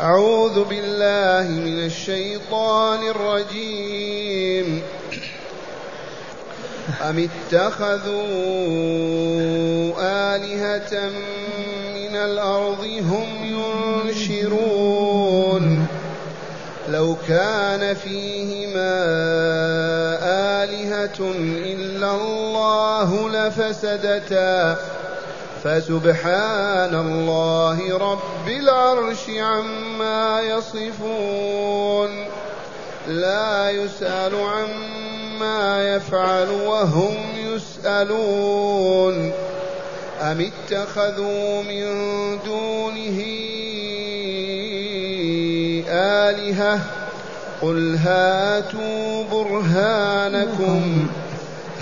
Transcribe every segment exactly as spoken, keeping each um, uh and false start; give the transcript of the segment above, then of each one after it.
أعوذ بالله من الشيطان الرجيم. أم اتخذوا آلهة من الأرض هم ينشرون؟ لو كان فيهما آلهة إلا الله لفسدتا فسبحان الله رب العرش عما يصفون. لا يسأل عما يفعل وهم يسألون. أم اتخذوا من دونه آلهة؟ قل هاتوا برهانكم.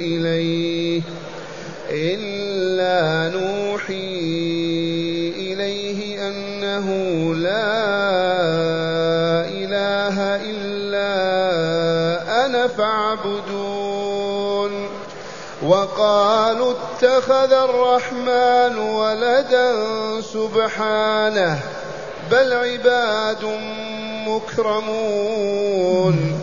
إليه إلا نوحي إليه أنه لا إله إلا أنا فاعبدون. وقالوا اتخذ الرحمن ولدا سبحانه، بل عباد مكرمون.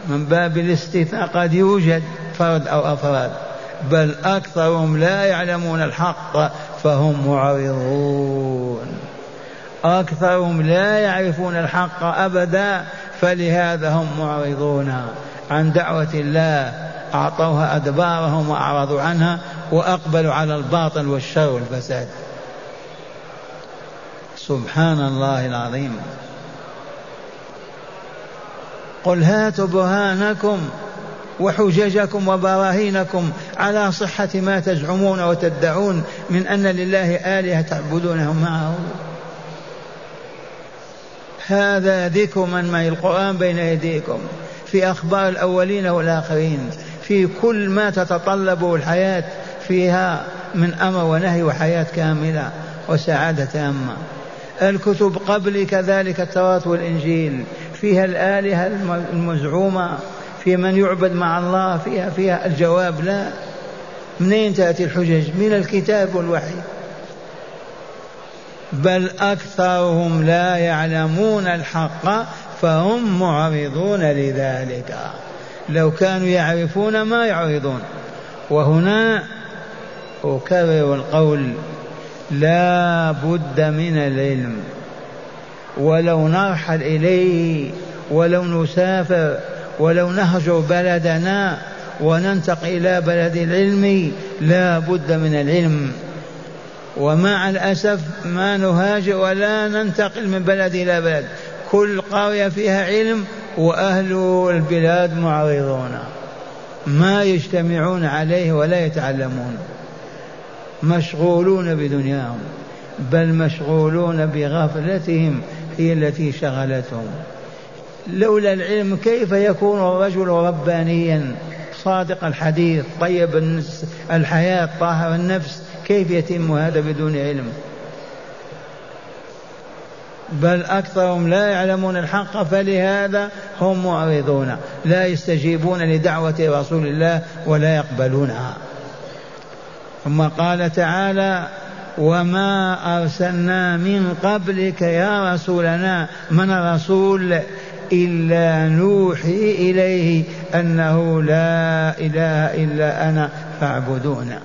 من باب الاستثناء، قد يوجد فرد أو أفراد. بل أكثرهم لا يعلمون الحق فهم معرضون، أكثرهم لا يعرفون الحق أبدا، فلهذا هم معرضون عن دعوة الله، أعطوها أدبارهم وأعرضوا عنها وأقبلوا على الباطل والشر والفساد. سبحان الله العظيم. قل هاتوا برهانكم وحججكم وبراهينكم على صحة ما تزعمون وتدعون من أن لله آلهة تعبدونهم معه. هذا ذكر من معي، القرآن بين يديكم، في أخبار الأولين والآخرين، في كل ما تتطلبه الحياة فيها من أمر ونهي وحياة كاملة وسعادة تامة. الكتب قبل كذلك التوراة والإنجيل فيها الآلهة المزعومة، في من يعبد مع الله، فيها فيها الجواب لا. منين تأتي الحجج؟ من الكتاب والوحي. بل أكثرهم لا يعلمون الحق فهم معرضون لذلك، لو كانوا يعرفون ما يعرضون. وهنا أكرر القول، لا بد من العلم، ولو نرحل إليه، ولو نسافر، ولو نهجر بلدنا وننتقل إلى بلد العلم، لا بد من العلم. ومع الأسف ما نهاجر ولا ننتقل من بلد إلى بلد، كل قرية فيها علم وأهل البلاد معرضون، ما يجتمعون عليه ولا يتعلمون، مشغولون بدنياهم، بل مشغولون بغفلتهم هي التي شغلتهم. لولا العلم كيف يكون الرجل ربانيا صادق الحديث طيب الحياة طاهر النفس؟ كيف يتم هذا بدون علم؟ بل أكثرهم لا يعلمون الحق فلهذا هم معرضون، لا يستجيبون لدعوة رسول الله ولا يقبلونها. ثم قال تعالى وما أرسلنا من قبلك يا رسولنا، من رسول إلا نوحي إليه أنه لا إله إلا أنا فاعبدونا.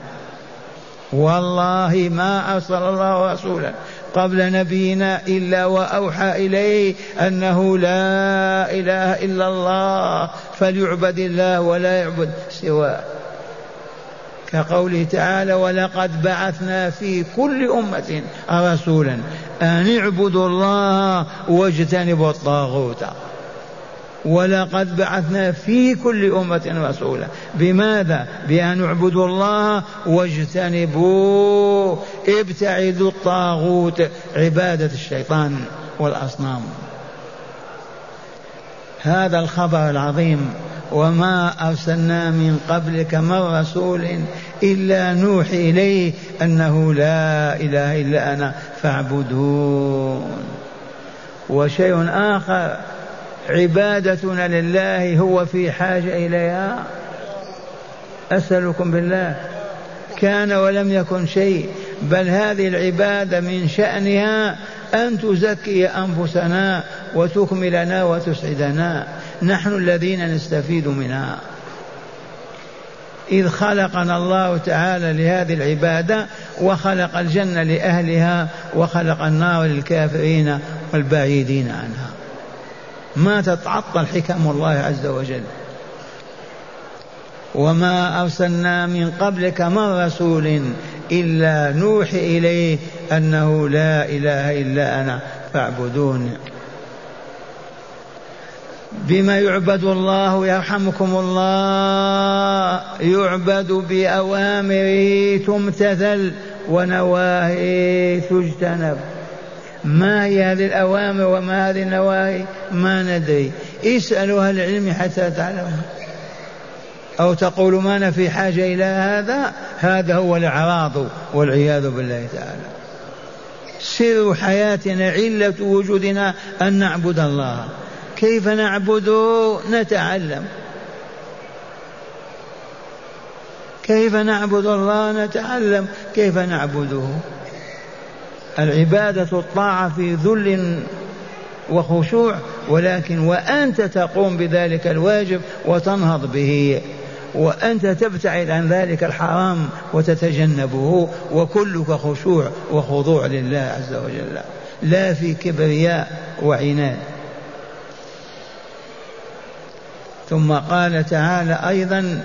والله ما أرسل الله رسولا قبل نبينا إلا وأوحى إليه أنه لا إله إلا الله فليعبد الله ولا يعبد سواه، كقوله تعالى ولقد بعثنا في كل أمة رسولا أن اعبدوا الله واجتنبوا الطاغوت. ولقد بعثنا في كل أمة رسولا، بماذا؟ بأن اعبدوا الله واجتنبوا، ابتعدوا الطاغوت، عبادة الشيطان والأصنام. هذا الخبر العظيم، وما أرسلنا من قبلك من رسول إلا نوحي إليه أنه لا إله إلا أنا فاعبدون. وشيء آخر، عبادتنا لله هو في حاجة إليها؟ أسألكم بالله، كان ولم يكن شيء. بل هذه العبادة من شأنها أن تزكي أنفسنا وتكملنا وتسعدنا، نحن الذين نستفيد منها. إذ خلقنا الله تعالى لهذه العبادة، وخلق الجنة لأهلها، وخلق النار للكافرين والبعيدين عنها. ما تتعطل حكم الله عز وجل. وما أرسلنا من قبلك من رسول إلا نوحي إليه أنه لا إله إلا أنا فاعبدوني. بما يعبد الله يرحمكم الله، يعبد بأوامره تمتثل ونواهيه تجتنب. ما هي هذه الأوامر وما هذه النواهي؟ ما ندري، اسألوا أهل العلم حتى تعلمها. أو تقول ما أنا في حاجة إلى هذا، هذا هو الإعراض والعياذ بالله تعالى. سر حياتنا، علة وجودنا أن نعبد الله. كيف نعبده؟ نتعلم. كيف نعبد الله؟ نتعلم كيف نعبده. العبادة الطاعة في ذل وخشوع، ولكن وأنت تقوم بذلك الواجب وتنهض به، وأنت تبتعد عن ذلك الحرام وتتجنبه، وكلك خشوع وخضوع لله عز وجل، لا في كبرياء وعناد. ثم قال تعالى أيضا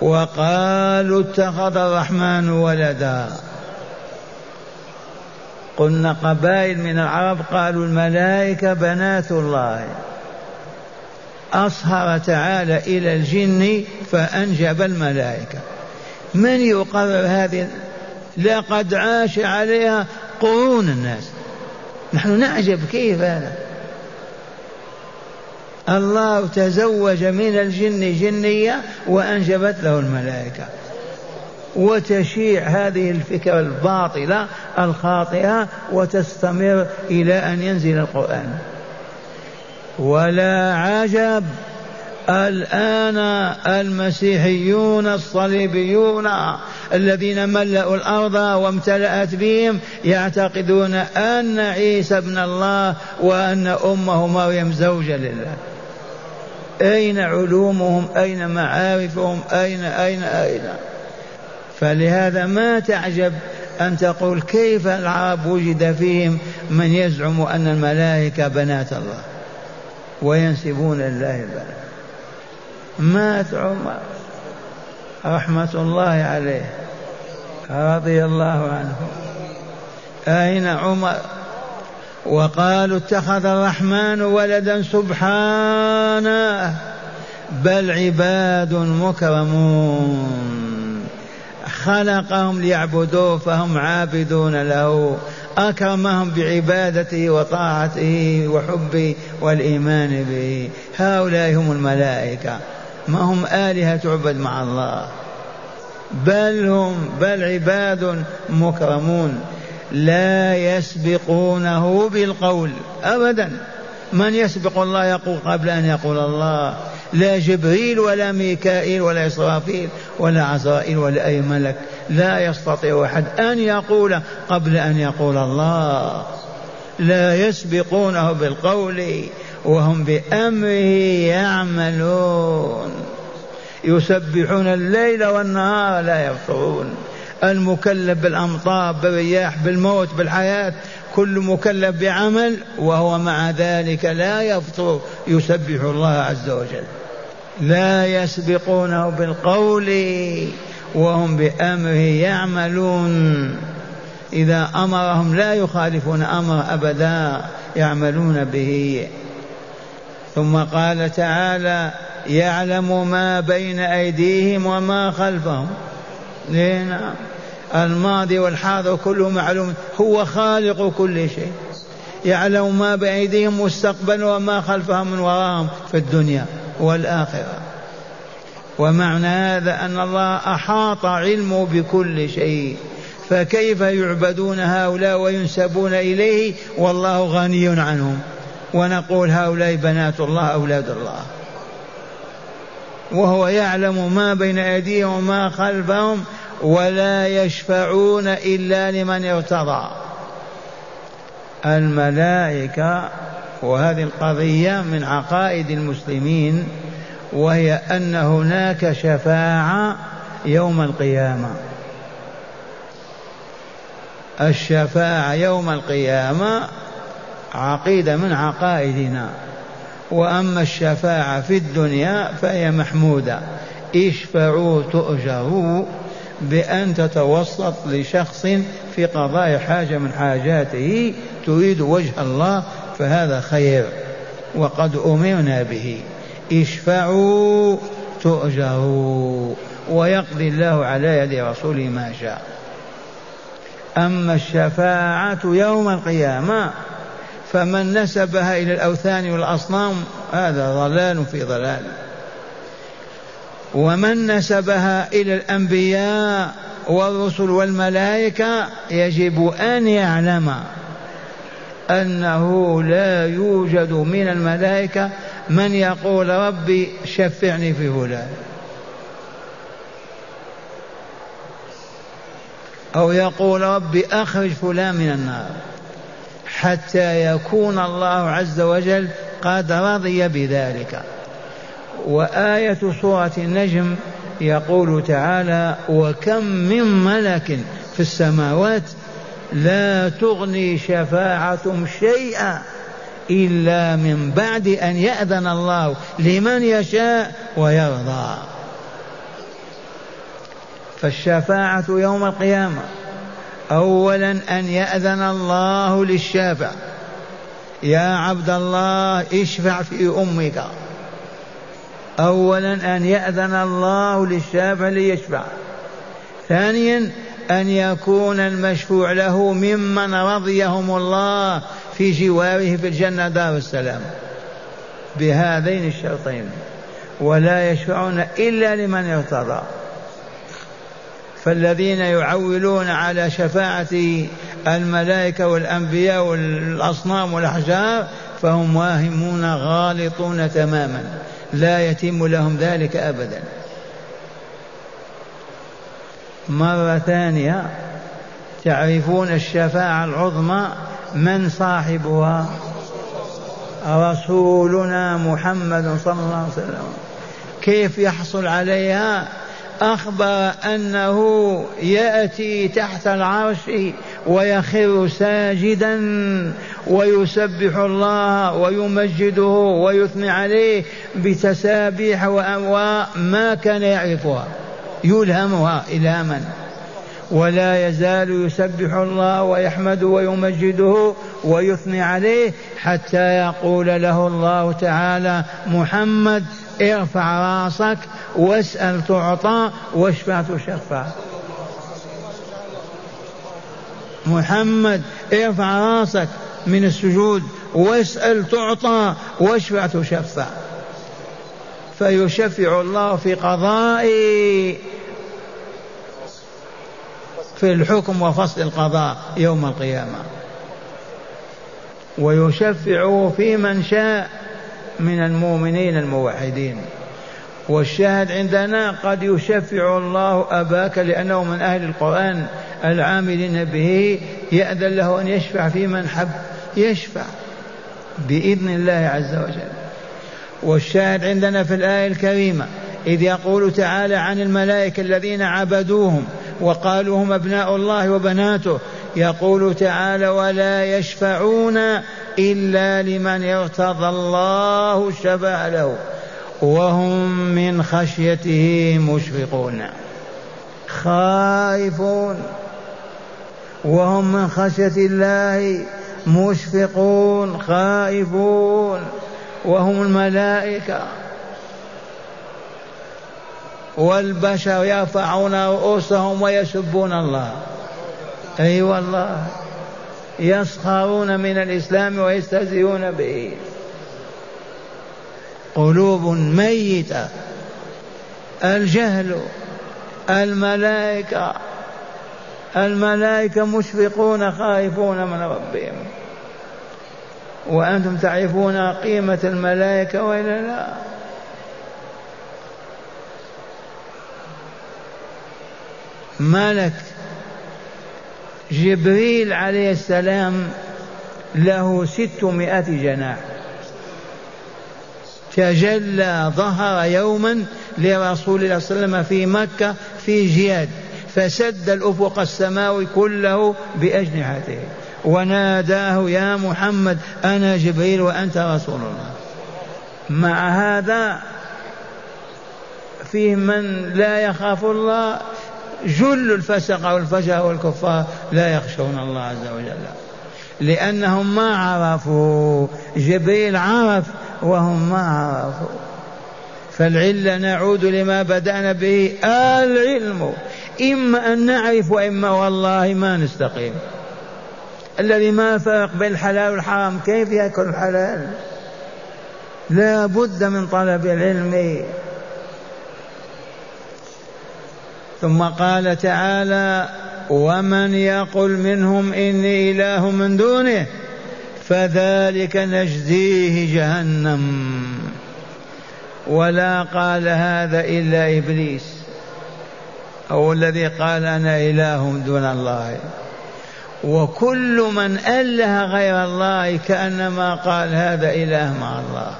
وقالوا اتخذ الرحمن ولدا. قلنا قبائل من العرب قالوا الملائكة بنات الله، أصهر تعالى إلى الجن فأنجب الملائكة. من يقرر هذه؟ لقد عاش عليها قرون الناس. نحن نعجب كيف هذا. الله تزوج من الجن جنية وأنجبت له الملائكة. وتشيع هذه الفكرة الباطلة الخاطئة وتستمر إلى أن ينزل القرآن. ولا عجب، الآن المسيحيون الصليبيون الذين ملأوا الأرض وامتلأت بهم يعتقدون أن عيسى ابن الله وأن أمه مريم زوجة لله. أين علومهم؟ أين معارفهم؟ أين أين أين؟ فلهذا ما تعجب أن تقول كيف العرب وجد فيهم من يزعم أن الملائكة بنات الله وينسبون لله البنات. مات عمر رحمة الله عليه رضي الله عنه، أين عمر؟ وقالوا اتخذ الرحمن ولدا سبحانه بل عباد مكرمون. خلقهم ليعبدوه فهم عابدون له، أكرمهم بعبادته وطاعته وحبه والإيمان به. هؤلاء هم الملائكة، ما هم آلهة تعبد مع الله، بل هم بل عباد مكرمون لا يسبقونه بالقول أبدا. من يسبق الله يقول قبل أن يقول الله؟ لا جبريل ولا ميكائيل ولا إسرافيل ولا عزرائيل ولا أي ملك، لا يستطيع أحد أن يقول قبل أن يقول الله. لا يسبقونه بالقول وهم بأمره يعملون، يسبحون الليل والنهار لا يفترون. المكلف بالأمطار بالرياح بالموت بالحياة، كل مكلف بعمل وهو مع ذلك لا يفطر، يسبح الله عز وجل. لا يسبقونه بالقول وهم بأمره يعملون. إذا أمرهم لا يخالفون أمر أبدا، يعملون به. ثم قال تعالى يعلم ما بين أيديهم وما خلفهم. نعم، الماضي والحاضر كله معلوم، هو خالق كل شيء. يعلم ما بأيديهم مستقبلا وما خلفهم من وراهم في الدنيا والآخرة. ومعنى هذا أن الله أحاط علمه بكل شيء، فكيف يعبدون هؤلاء وينسبون إليه والله غني عنهم، ونقول هؤلاء بنات الله أولاد الله، وهو يعلم ما بين أيديهم وما خلفهم ولا يشفعون إلا لمن ارتضى. الملائكة، وهذه القضية من عقائد المسلمين، وهي أن هناك شفاعة يوم القيامة. الشفاعة يوم القيامة عقيدة من عقائدنا. وأما الشفاعة في الدنيا فهي محمودة، اشفعوا تؤجروا، بأن تتوسط لشخص في قضاء حاجة من حاجاته تريد وجه الله، فهذا خير وقد أمرنا به. اشفعوا تؤجروا، ويقضي الله على يد رسوله ما شاء. أما الشفاعة يوم القيامة فمن نسبها إلى الأوثان والأصنام هذا ضلال في ضلال، ومن نسبها إلى الأنبياء والرسل والملائكة يجب أن يعلم أنه لا يوجد من الملائكة من يقول ربي شفعني في فلان، أو يقول ربي أخرج فلان من النار، حتى يكون الله عز وجل قد رضي بذلك. وآية سورة النجم يقول تعالى: وكم من ملك في السماوات لا تغني شفاعتهم شيئا إلا من بعد أن يأذن الله لمن يشاء ويرضى. فالشفاعة يوم القيامة أولا أن يأذن الله للشافع: يا عبد الله اشفع في أمك. أولا أن يأذن الله للشافع ليشفع. ثانيا أن يكون المشفوع له ممن رضيهم الله في جواره في الجنة دار السلام، بهذين الشرطين، ولا يشفعون إلا لمن ارتضى. فالذين يعولون على شفاعة الملائكة والأنبياء والأصنام والأحجار فهم واهمون غالطون تماما، لا يتم لهم ذلك أبدا. مرة ثانية، تعرفون الشفاعة العظمى من صاحبها؟ رسولنا محمد صلى الله عليه وسلم. كيف يحصل عليها؟ أخبر أنه يأتي تحت العرش ويخر ساجدا ويسبح الله ويمجده ويثني عليه بتسابيح وأمواء ما كان يعرفها، يلهمها إلهاما، ولا يزال يسبح الله ويحمده ويمجده ويثني عليه حتى يقول له الله تعالى: محمد ارفع راسك واسأل تعطى واشفع تشفع. محمد ارفع راسك من السجود واسأل تعطى واشفع تشفع. فيشفع الله في قضاء في الحكم وفصل القضاء يوم القيامة، ويشفع في من شاء من المؤمنين الموحدين. والشاهد عندنا قد يشفع الله أباك لأنه من أهل القرآن العاملين به، يأذن له أن يشفع في من حب، يشفع بإذن الله عز وجل. والشاهد عندنا في الآية الكريمة إذ يقول تعالى عن الملائكة الذين عبدوهم وقالوا هم أبناء الله وبناته، يقول تعالى: ولا يشفعون إلا لمن ارتضى الله الشفاعة له وهم من خشيته مشفقون. خائفون وهم من خشية الله مشفقون خائفون، وهم الملائكة. والبشر يرفعون رؤوسهم ويسبون الله، أي والله، يسخرون من الإسلام ويستهزئون به. قلوب ميتة، الجهل. الملائكة الملائكة مشفقون خائفون من ربهم. وأنتم تعرفون قيمة الملائكة وإلا لا؟ ملك جبريل عليه السلام له ستمائة جناح، تجلى ظهر يوما لرسول الله صلى الله عليه وسلم في مكة في جياد، فسد الأفق السماوي كله بأجنحته وناداه: يا محمد أنا جبريل وأنت رسول الله. مع هذا فيه من لا يخاف الله، جل الفسق والفجر والكفار لا يخشون الله عز وجل، لأنهم ما عرفوا. جبريل عرف وهم ما عرفوا. فالعلة نعود لما بدأنا به، العلم، إما أن نعرف وإما والله ما نستقيم. الذي ما فرق بين الحلال والحرام كيف يأكل الحلال؟ لا بد من طلب العلم. ثم قال تعالى: ومن يقل منهم إني إله من دونه فذلك نجزيه جهنم. ولا قال هذا إلا إبليس أو الذي قال أنا إله دون الله. وكل من أله غير الله كأنما قال هذا إله مع الله.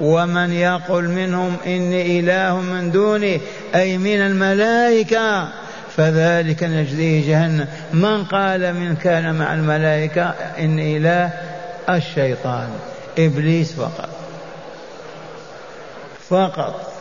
ومن يقول منهم إني إله من دونه أي من الملائكة فذلك نجزيه جهنم. من قال من كان مع الملائكة إني إله؟ الشيطان إبليس فقط فقط.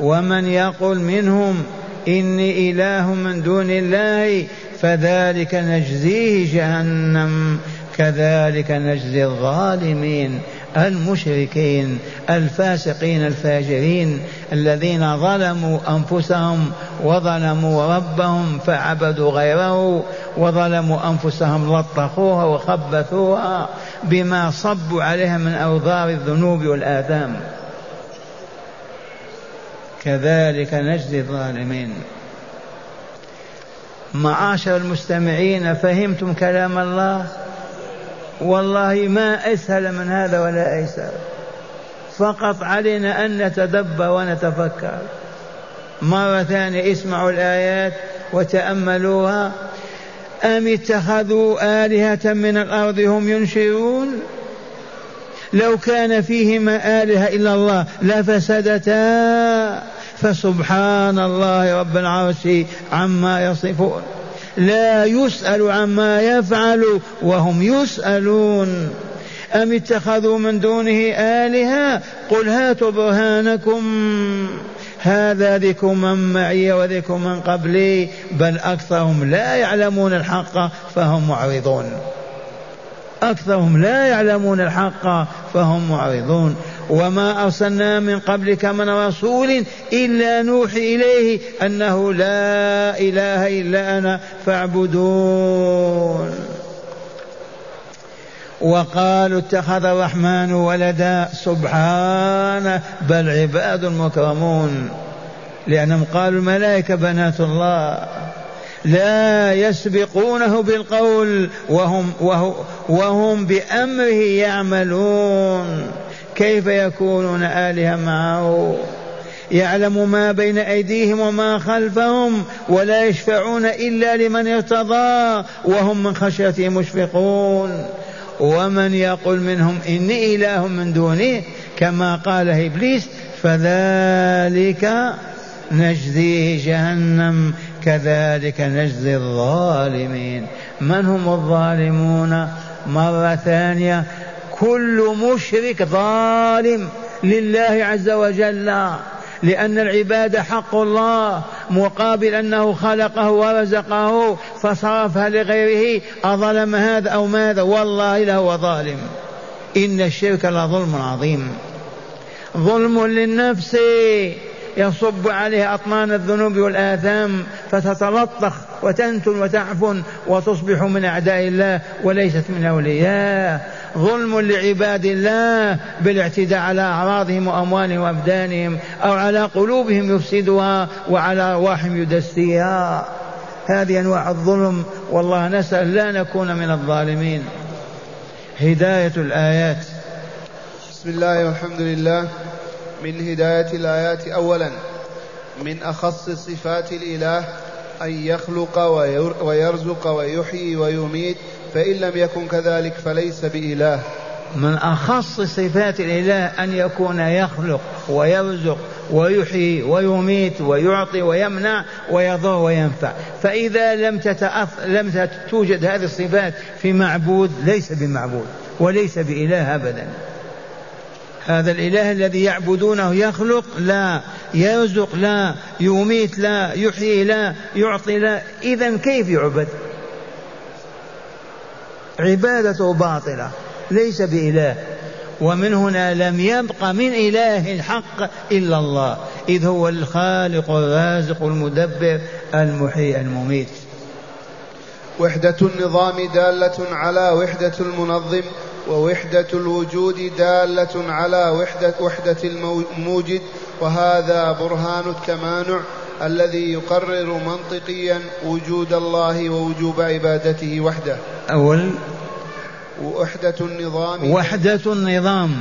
ومن يقول منهم إني إله من دون الله فذلك نجزيه جهنم كذلك نجزي الظالمين المشركين الفاسقين الفاجرين الذين ظلموا أنفسهم وظلموا ربهم فعبدوا غيره وظلموا أنفسهم لطخوها وخبثوها بما صبوا عليها من أوضار الذنوب والآثام. كذلك نجزي الظالمين. معاشر المستمعين فهمتم كلام الله؟ والله ما أسهل من هذا ولا أيسر. فقط علينا أن نتدبر ونتفكر. مرة ثانية اسمعوا الآيات وتأملوها. أم اتخذوا آلهة من الأرض هم ينشرون؟ لو كان فيهما آلهة إلا الله لفسدتا فسبحان الله رب العرش عما يصفون. لا يسأل عما يفعل وهم يسألون. أم اتخذوا من دونه آلهة قل هاتوا برهانكم هذا ذكر من معي وذكر من قبلي بل أكثرهم لا يعلمون الحق فهم معرضون. أكثرهم لا يعلمون الحق فهم معرضون. وما أرسلنا من قبلك من رسول إلا نوحي إليه أنه لا إله إلا أنا فاعبدون. وقالوا اتخذ الرحمن ولدا سبحانه بل عباد مكرمون. لأنهم قالوا الملائكة بنات الله لا يسبقونه بالقول وهم, وهم, وهم بأمره يعملون. كيف يكونون آلهة معه؟ يعلم ما بين أيديهم وما خلفهم ولا يشفعون إلا لمن ارتضى وهم من خشيته مشفقون. ومن يقول منهم إني إله من دونه كما قال إبليس فذلك نجزيه جهنم كذلك نجزي الظالمين. من هم الظالمون؟ مرة ثانية كل مشرك ظالم لله عز وجل لأن العبادة حق الله مقابل أنه خلقه ورزقه فصرفها لغيره. أظلم هذا أو ماذا؟ والله لهو ظالم. إن الشرك لظلم عظيم ظلم للنفس يصب عليه أطنان الذنوب والآثام فتتلطخ وتنتن وتعفن وتصبح من أعداء الله وليست من أولياءه. ظلم لعباد الله بالاعتداء على أعراضهم وأموالهم وأبدانهم أو على قلوبهم يفسدها وعلى أرواحهم يدسيها. هذه أنواع الظلم والله نسأل لا نكون من الظالمين. هداية الآيات. بسم الله والحمد لله. من هداية الآيات أولا من أخص صفات الإله أن يخلق ويرزق ويحيي ويميت فإن لم يكن كذلك فليس بإله. من أخص صفات الإله أن يكون يخلق ويرزق ويحيي ويميت ويعطي ويمنع ويضر وينفع. فإذا لم, لم توجد هذه الصفات في معبود ليس بمعبود وليس بإله أبدا. هذا الإله الذي يعبدونه يخلق لا، يرزق لا، يميت لا، يحيي لا، يعطي لا. إذن كيف يعبد؟ عبادته باطلة ليس بإله. ومن هنا لم يبق من إله حق إلا الله إذ هو الخالق الرازق المدبر المحيي المميت. وحدة النظام دالة على وحدة المنظم ووحدة الوجود دالة على وحدة, وحدة الموجد وهذا برهان التمانع الذي يقرر منطقيا وجود الله ووجوب عبادته وحده. أول ووحدة النظام وحدة النظام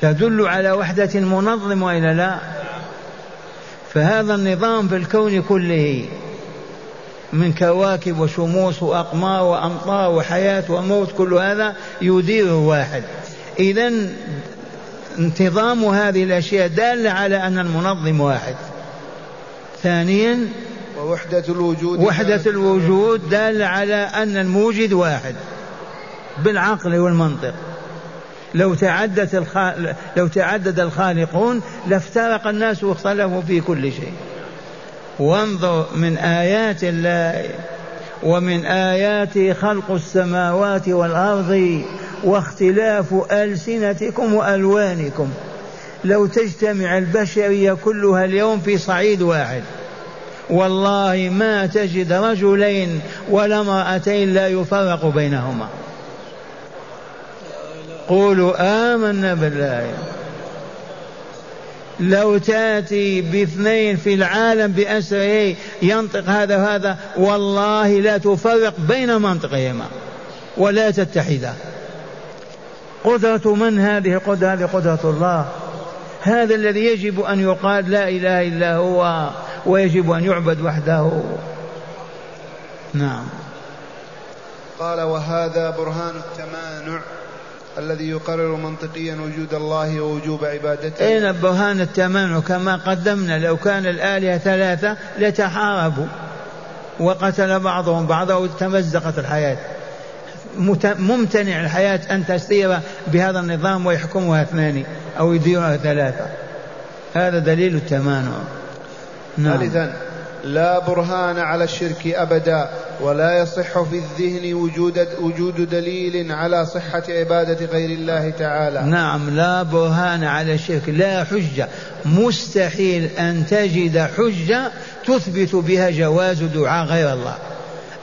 تدل على وحدة المنظم وإلا لا؟ فهذا النظام في الكون كله من كواكب وشموس وأقمار وأمطار وحياة وموت، كل هذا يديره واحد. إذن انتظام هذه الأشياء دال على أن المنظم واحد. ثانيا ووحدة الوجود، وحدة الوجود دال على أن الموجد واحد بالعقل والمنطق. لو تعدت الخالق لو تعدد الخالقون لافترق الناس واختلفوا في كل شيء. وانظر من آيات الله، ومن آياته خلق السماوات والأرض واختلاف ألسنتكم وألوانكم. لو تجتمع البشرية كلها اليوم في صعيد واحد والله ما تجد رجلين ولا امرأتين لا يفرق بينهما. قولوا آمنا بالله. لو تأتي باثنين في العالم بأسره ينطق هذا وهذا والله لا تفرق بين منطقهما ولا تتحدا. قدرة من هذه القدرة؟ هذه قدرة الله. هذا الذي يجب أن يقال لا إله إلا هو ويجب أن يعبد وحده. نعم. قال وهذا برهان التمانع الذي يقرر منطقيا وجود الله ووجوب عبادته. أين برهان التمانع؟ كما قدمنا لو كان الآلهة ثلاثة لتحاربوا وقتل بعضهم بعضا وتمزقت الحياة. ممتنع الحياة أن تسير بهذا النظام ويحكمها اثنان أو يديرها ثلاثة. هذا دليل التمانع. ثالثا نعم. لا برهان على الشرك أبدا، ولا يصح في الذهن وجود, وجود دليل على صحة عبادة غير الله تعالى. نعم، لا برهان على الشرك، لا حجة، مستحيل أن تجد حجة تثبت بها جواز دعاء غير الله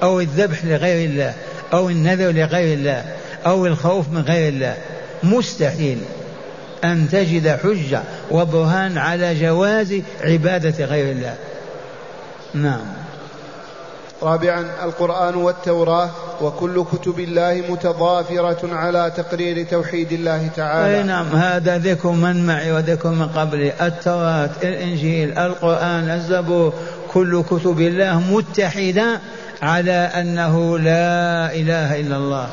أو الذبح لغير الله أو النذر لغير الله أو الخوف من غير الله. مستحيل أن تجد حجة وبرهان على جواز عبادة غير الله. نعم. رابعا القرآن والتوراة وكل كتب الله متضافرة على تقرير توحيد الله تعالى. نعم، هذا ذكر من معي وذكر من قبلي. التوراة، الإنجيل، القرآن، الزبور، كل كتب الله متحدة على أنه لا إله إلا الله،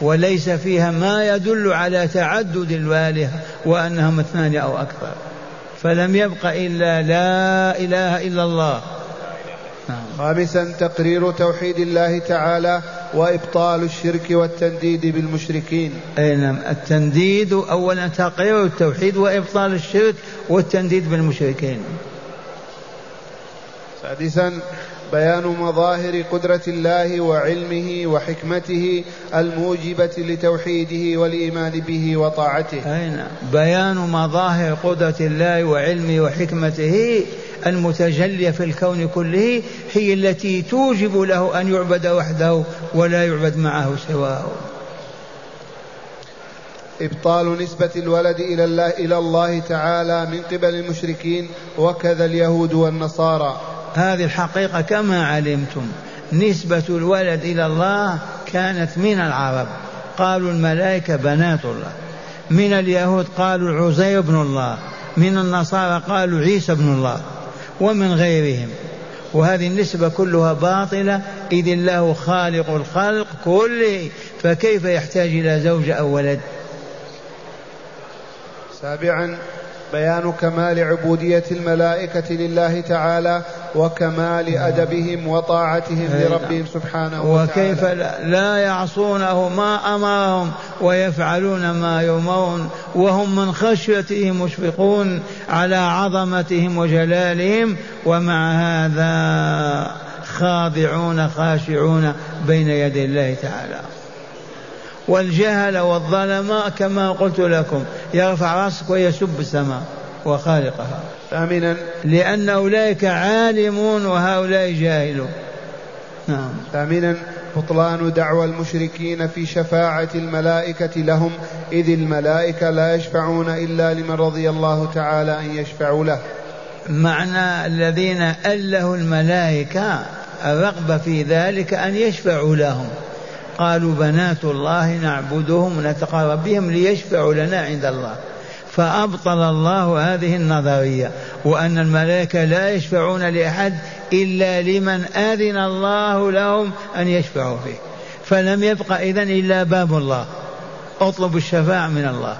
وليس فيها ما يدل على تعدد الآلهة وأنهم اثنان أو أكثر. فلم يبق إلا لا إله إلا الله. خامسا تقرير توحيد الله تعالى وإبطال الشرك والتنديد بالمشركين. أي نعم، التنديد أولا تقرير التوحيد وإبطال الشرك والتنديد بالمشركين. سادسا بيان مظاهر قدرة الله وعلمه وحكمته الموجبة لتوحيده والإيمان به وطاعته. أي نعم، بيان مظاهر قدرة الله وعلمه وحكمته المتجلية في الكون كله هي التي توجب له أن يعبد وحده ولا يعبد معه سواه. إبطال نسبة الولد إلى الله, إلى الله تعالى من قبل المشركين وكذا اليهود والنصارى. هذه الحقيقة كما علمتم نسبة الولد إلى الله كانت من العرب، قالوا الملائكة بنات الله، من اليهود قالوا عزير بن الله، من النصارى قالوا عيسى بن الله، ومن غيرهم. وهذه النسبة كلها باطلة، إذ الله خالق الخلق كله، فكيف يحتاج إلى زوجة أو ولد؟ سابعا بيان كمال عبودية الملائكة لله تعالى وكمال أدبهم وطاعتهم لربهم سبحانه وتعالى. وكيف لا يعصونه ما أمرهم ويفعلون ما يؤمرون وهم من خشيته مشفقون على عظمتهم وجلالهم، ومع هذا خاضعون خاشعون بين يدي الله تعالى. والجهل والظلماء كما قلت لكم يرفع راسك ويسب السماء وخالقها. ثامنا لأن أولئك عالمون وهؤلاء جاهلون. نعم. ثامنا بطلان دعوى المشركين في شفاعة الملائكة لهم، إذ الملائكة لا يشفعون إلا لمن رضي الله تعالى أن يشفعوا له. معنى الذين أله الملائكة الرغبة في ذلك أن يشفعوا لهم، قالوا بنات الله نعبدهم ونتقرب بهم ليشفعوا لنا عند الله. فأبطل الله هذه النظرية، وأن الملائكة لا يشفعون لأحد إلا لمن آذن الله لهم أن يشفعوا فيه. فلم يبقى إذن إلا باب الله، أطلب الشفاعة من الله.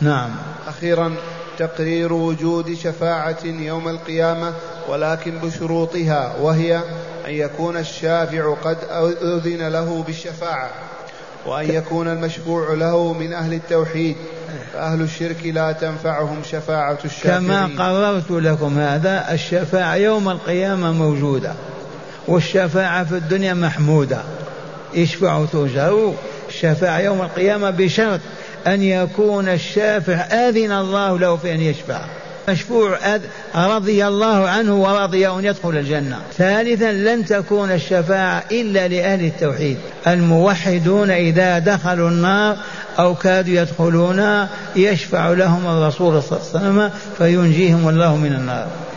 نعم. أخيرا تقرير وجود شفاعة يوم القيامة، ولكن بشروطها، وهي أن يكون الشافع قد أذن له بالشفاعة، وأن يكون المشفوع له من أهل التوحيد، فأهل الشرك لا تنفعهم شفاعة الشافعين. كما قررت لكم هذا، الشفاعة يوم القيامة موجودة، والشفاعة في الدنيا محمودة، اشفعوا تؤجروا. الشفاعة يوم القيامة بشرط أن يكون الشافع آذن الله له في أن يشفع، مشفوع رضي الله عنه ورضي أن يدخل الجنة. ثالثا لن تكون الشفاعة إلا لأهل التوحيد. الموحدون إذا دخلوا النار أو كادوا يدخلونها يشفع لهم الرسول صلى الله عليه وسلم فينجيهم الله من النار.